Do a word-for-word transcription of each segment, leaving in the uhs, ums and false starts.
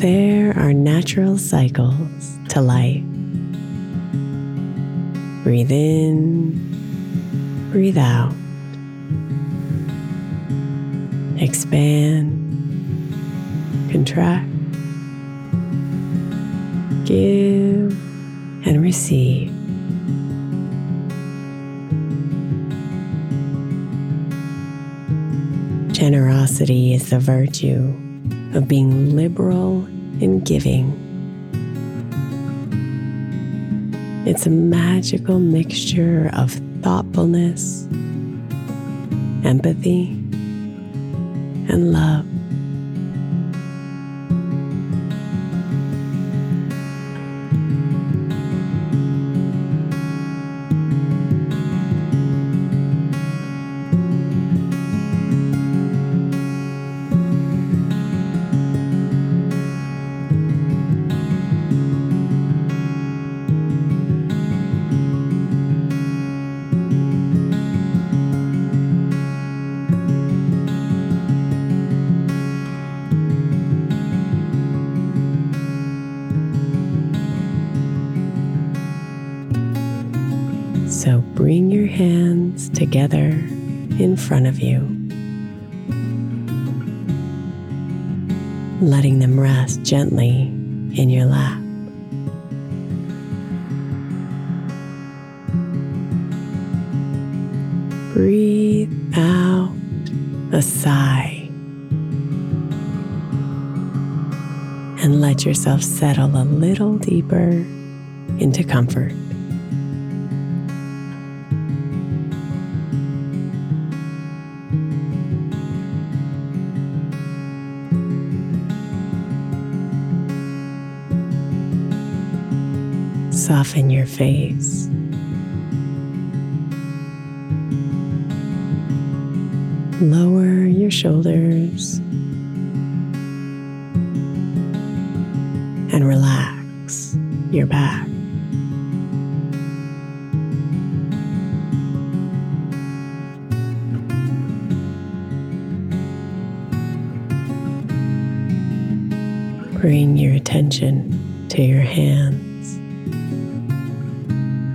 There are natural cycles to life. Breathe in, breathe out. Expand, contract. Give and receive. Generosity is the virtue of being liberal in giving. It's a magical mixture of thoughtfulness, empathy, and love. So bring your hands together in front of you, letting them rest gently in your lap. Breathe out a sigh and let yourself settle a little deeper into comfort. Soften your face. Lower your shoulders and relax your back. Bring your attention to your hands,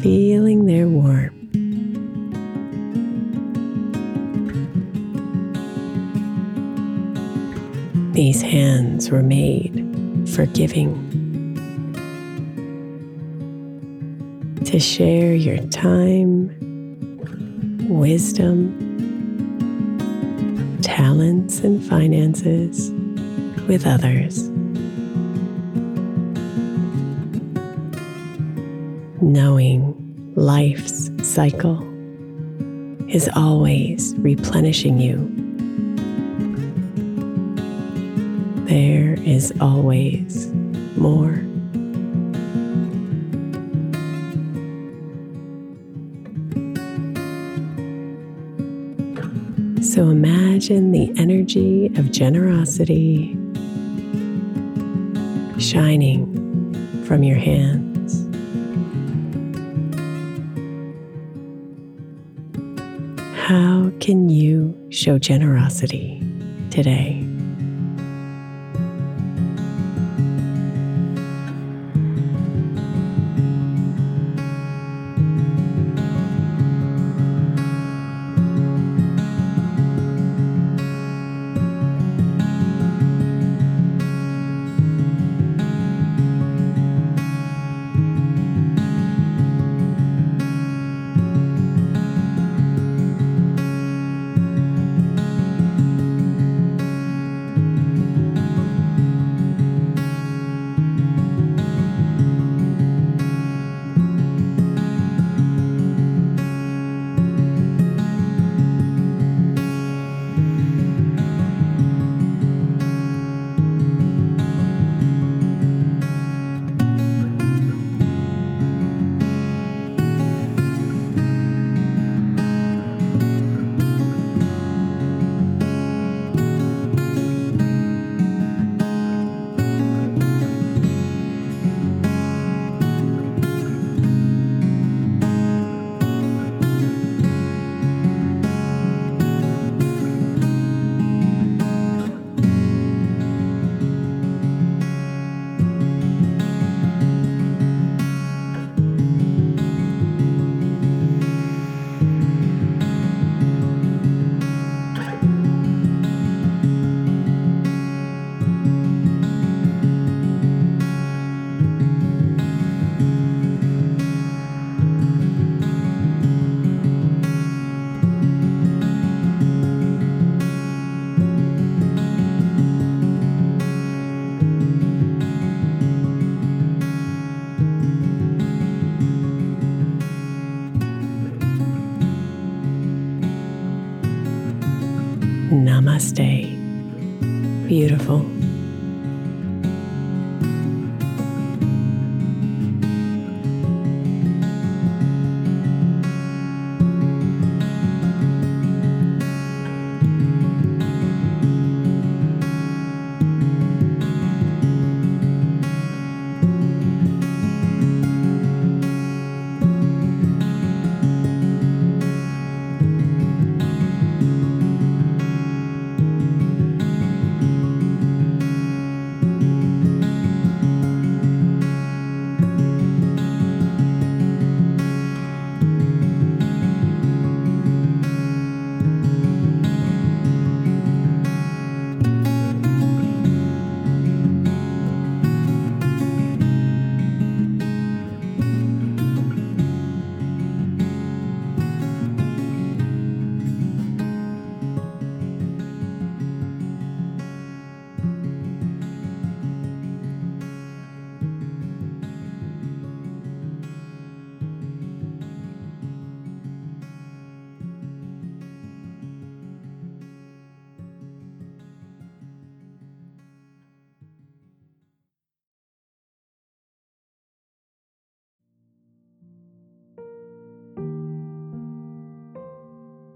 feeling their warmth. These hands were made for giving, to share your time, wisdom, talents, and finances with others. Knowing life's cycle is always replenishing you. There is always more. So imagine the energy of generosity shining from your hands. How can you show generosity today? Namaste. Beautiful.